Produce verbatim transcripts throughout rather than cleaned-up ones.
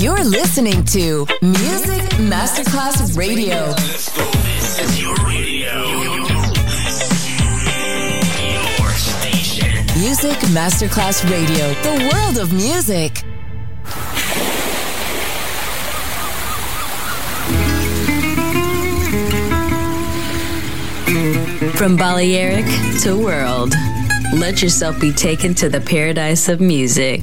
You're listening to Music Masterclass Radio. Let's go. This is your radio. Your station. Music Masterclass Radio. The world of music. From Balearic to world, let yourself be taken to the paradise of music.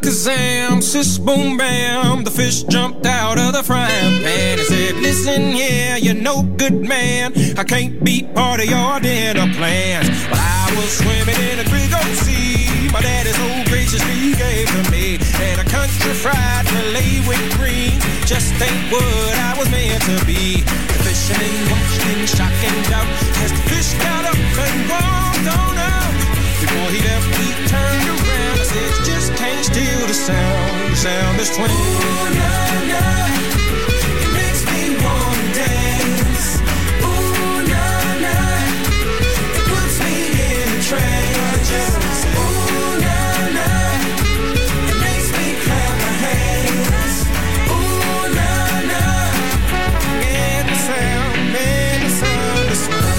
alakazam, sis boom bam, the fish jumped out of the frying pan and said, listen here, yeah, you're no good man, I can't be part of your dinner plans. Well, I was swimming in a big old sea, my daddy so graciously gave to me, and a country fried fillet with green just ain't what I was meant to be. The fisherman watched in shock and doubt as the fish got up and walked on out. Before he left, he turned around and said, you just can't steal the sound, the sound is twin. Ooh, na, na, it makes me wanna dance. Ooh, na, na, it puts me in a trance. Ooh, na, na, it makes me clap my hands. Ooh, na, na, and the sound, and the sound is twin.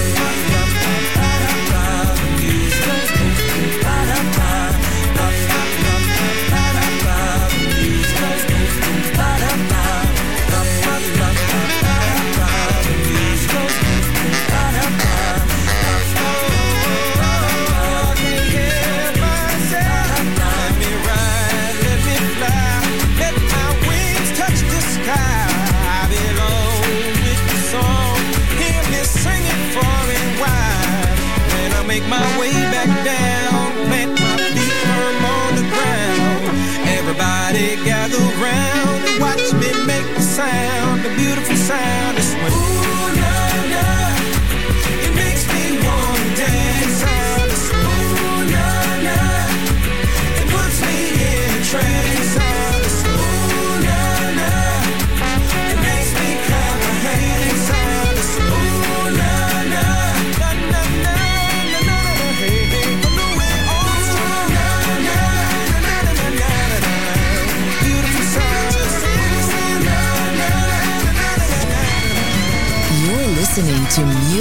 Make my way back down, plant my feet firm on the ground. Everybody gather round and watch me make the sound, the beautiful sound of swing. Ooh, na, na, it makes me wanna dance. Ooh, na, na, it puts me in a trance. Ooh, na, na, it makes me clap my hands. Ooh, na, na. Listening to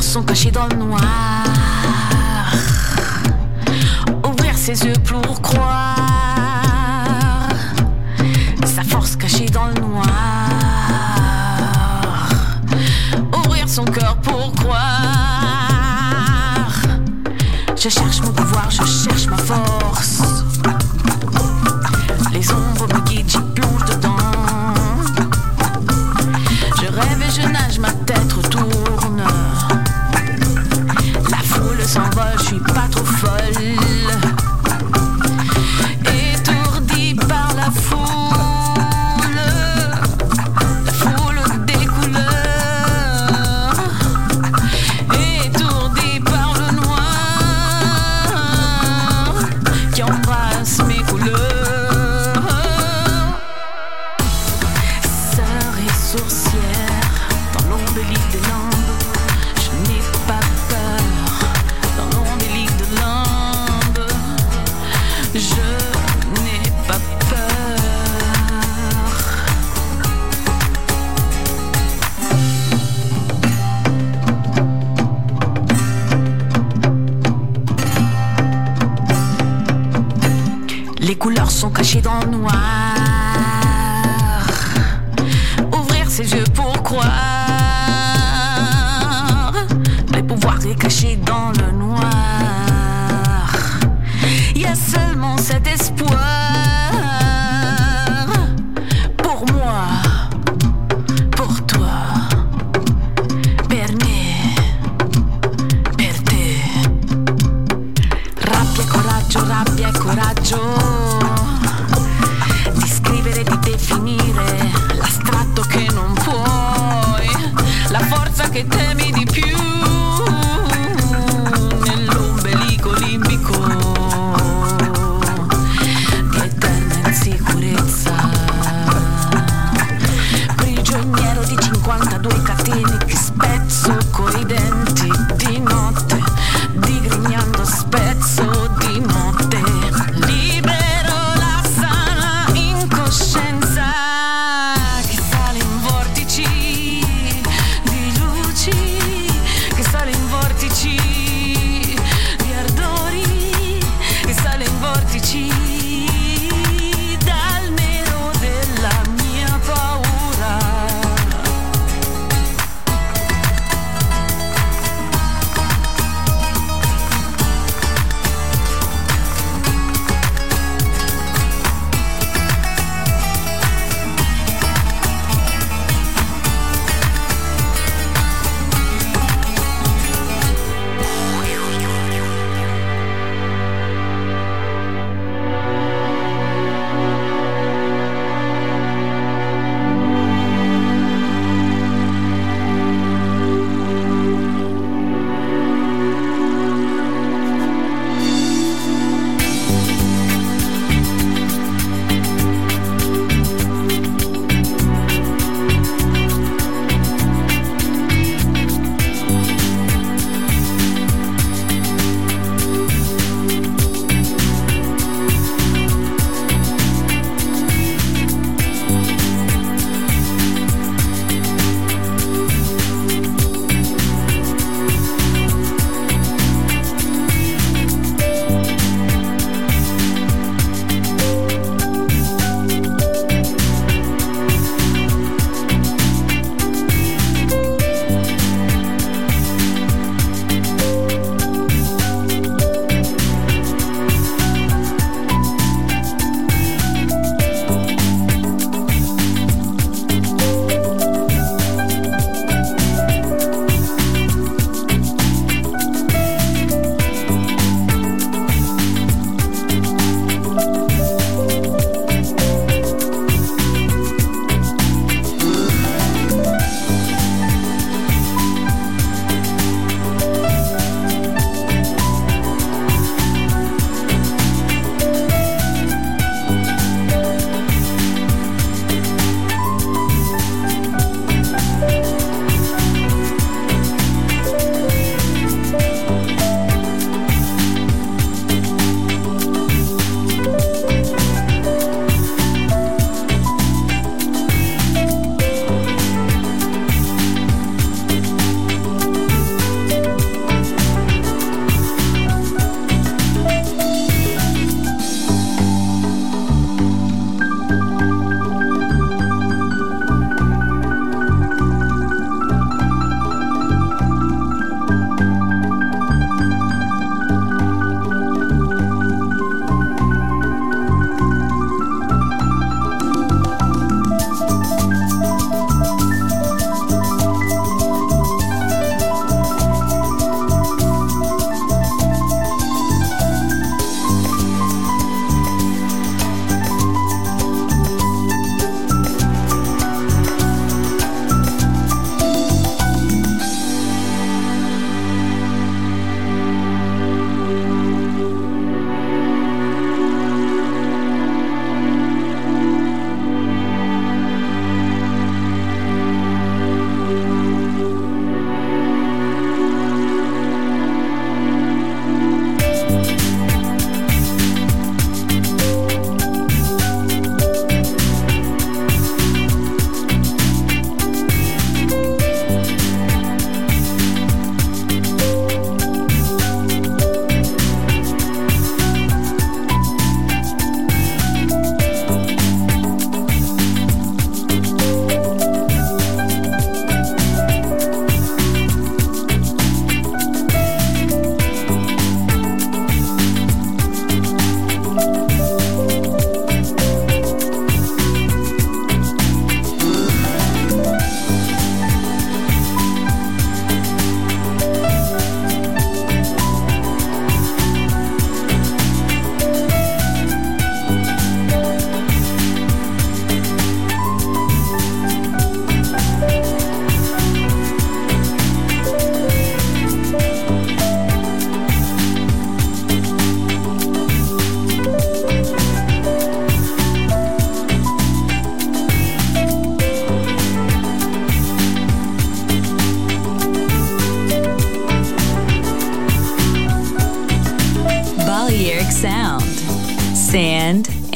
Sont cachés dans le noir. Ouvrir ses yeux pour croire. Sa force cachée dans le noir. Ouvrir son cœur pour croire. Je cherche mon pouvoir, je cherche ma force. Les ombres me guident, j'y plonge dedans. Je rêve et je nage, ma tête retourne. S'envole, je suis pas trop folle. Étourdie par la foule, la foule des couleurs. Étourdie par le noir qui embrasse mes couleurs. Sœur et sorcière dans l'ombélique des langues. Les couleurs sont cachées dans le noir. Ouvrir ses yeux pour croire. Le pouvoir est caché dans le noir. Il y a seulement cet espoir. Pour moi, pour toi, per me, per te. Rabbia, coraggio, rabbia, coraggio. L'astratto che non puoi, la forza che temi di più nell'ombelico olimpico di eterna insicurezza, prigioniera.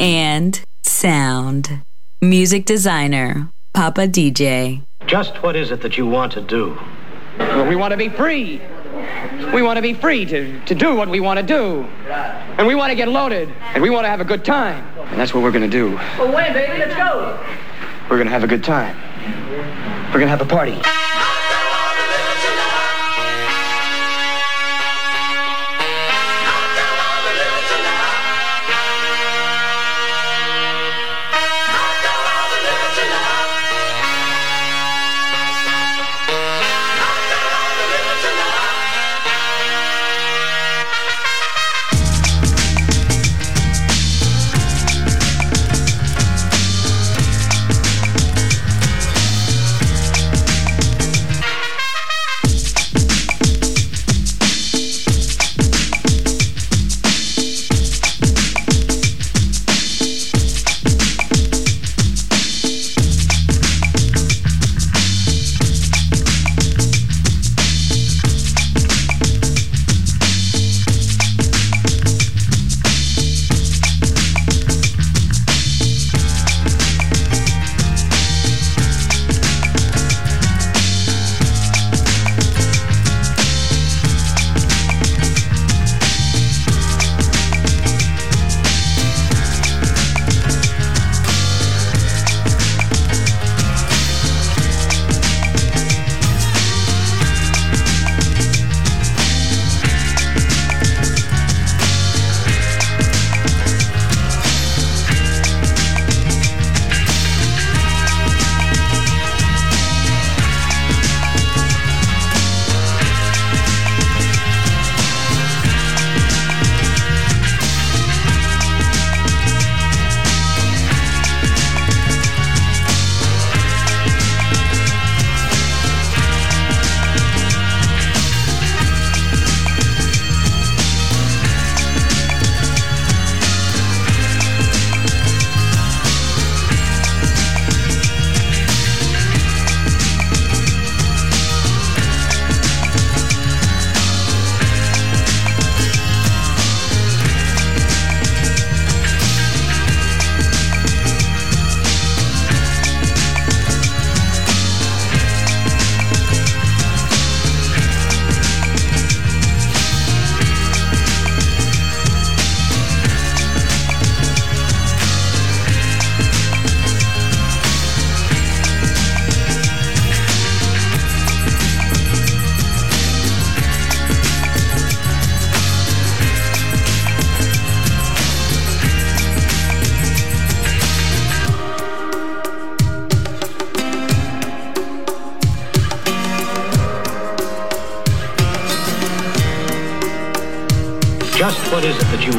and sound. Music designer, Papa D J. Just what is it that you want to do? Well, we want to be free. We want to be free to, to do what we want to do. And we want to get loaded. And we want to have a good time. And that's what we're going to do. Well, wait, baby, let's go. We're going to have a good time. We're going to have a party. What is it that you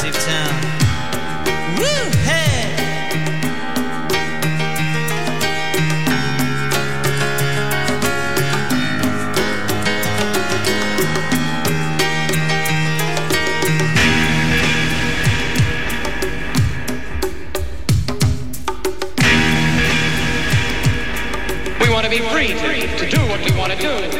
deep down. Woo, hey! Be free to, to do what we want to do.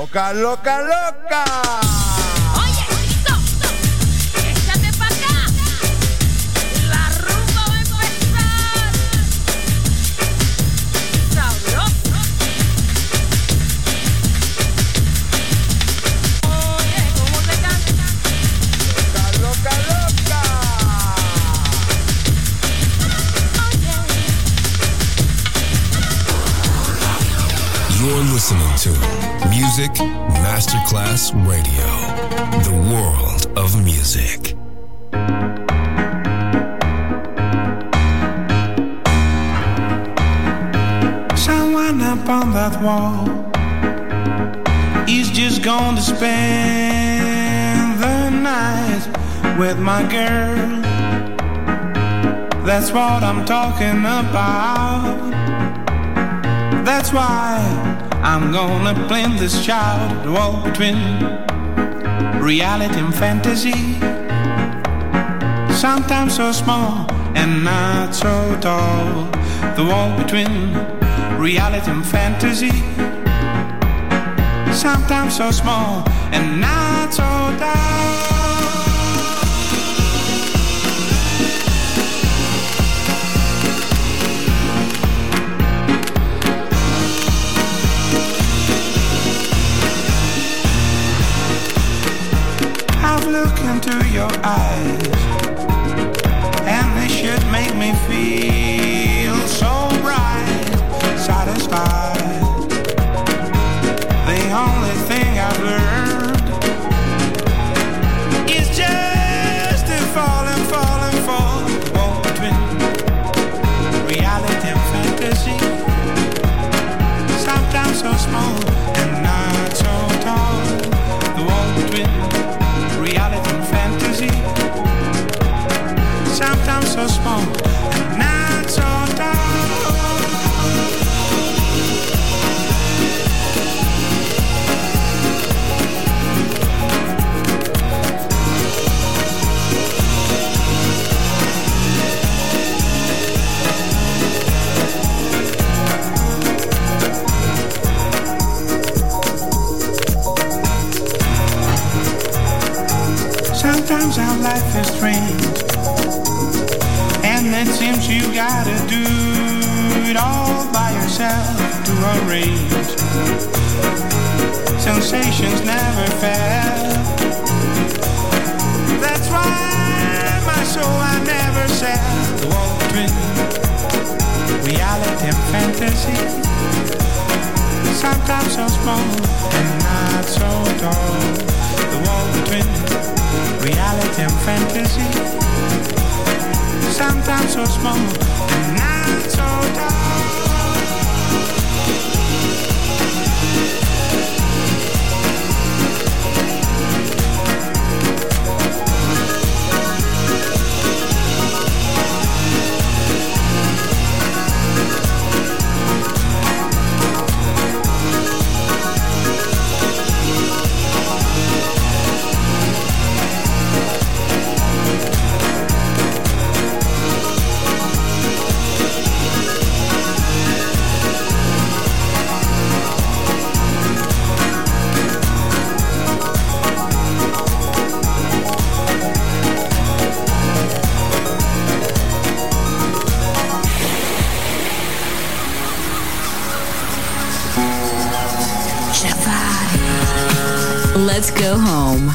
loca, loca, loca. Listening to Music Masterclass Radio, the world of music. Someone up on that wall is just going to spend the night with my girl. That's what I'm talking about. That's why I'm gonna blend this child wall between reality and fantasy. Sometimes so small and not so tall, the wall between reality and fantasy. Sometimes so small and not so tall. Look into your eyes, and they should make me feel so bright, satisfied. The only thing I've learned is just to fall and fall and fall, fall between reality and fantasy. Sometimes so small and not so tall, the wall between reality and fantasy. Sometimes so small and not so tall. Sometimes our life is strange, and it seems you gotta do it all by yourself to arrange. Sensations never fail. That's why my soul I never sell. The wall between reality and fantasy. Sometimes so small and not so tall. The wall between reality and fantasy. Sometimes so small and not so tall. Let's go home.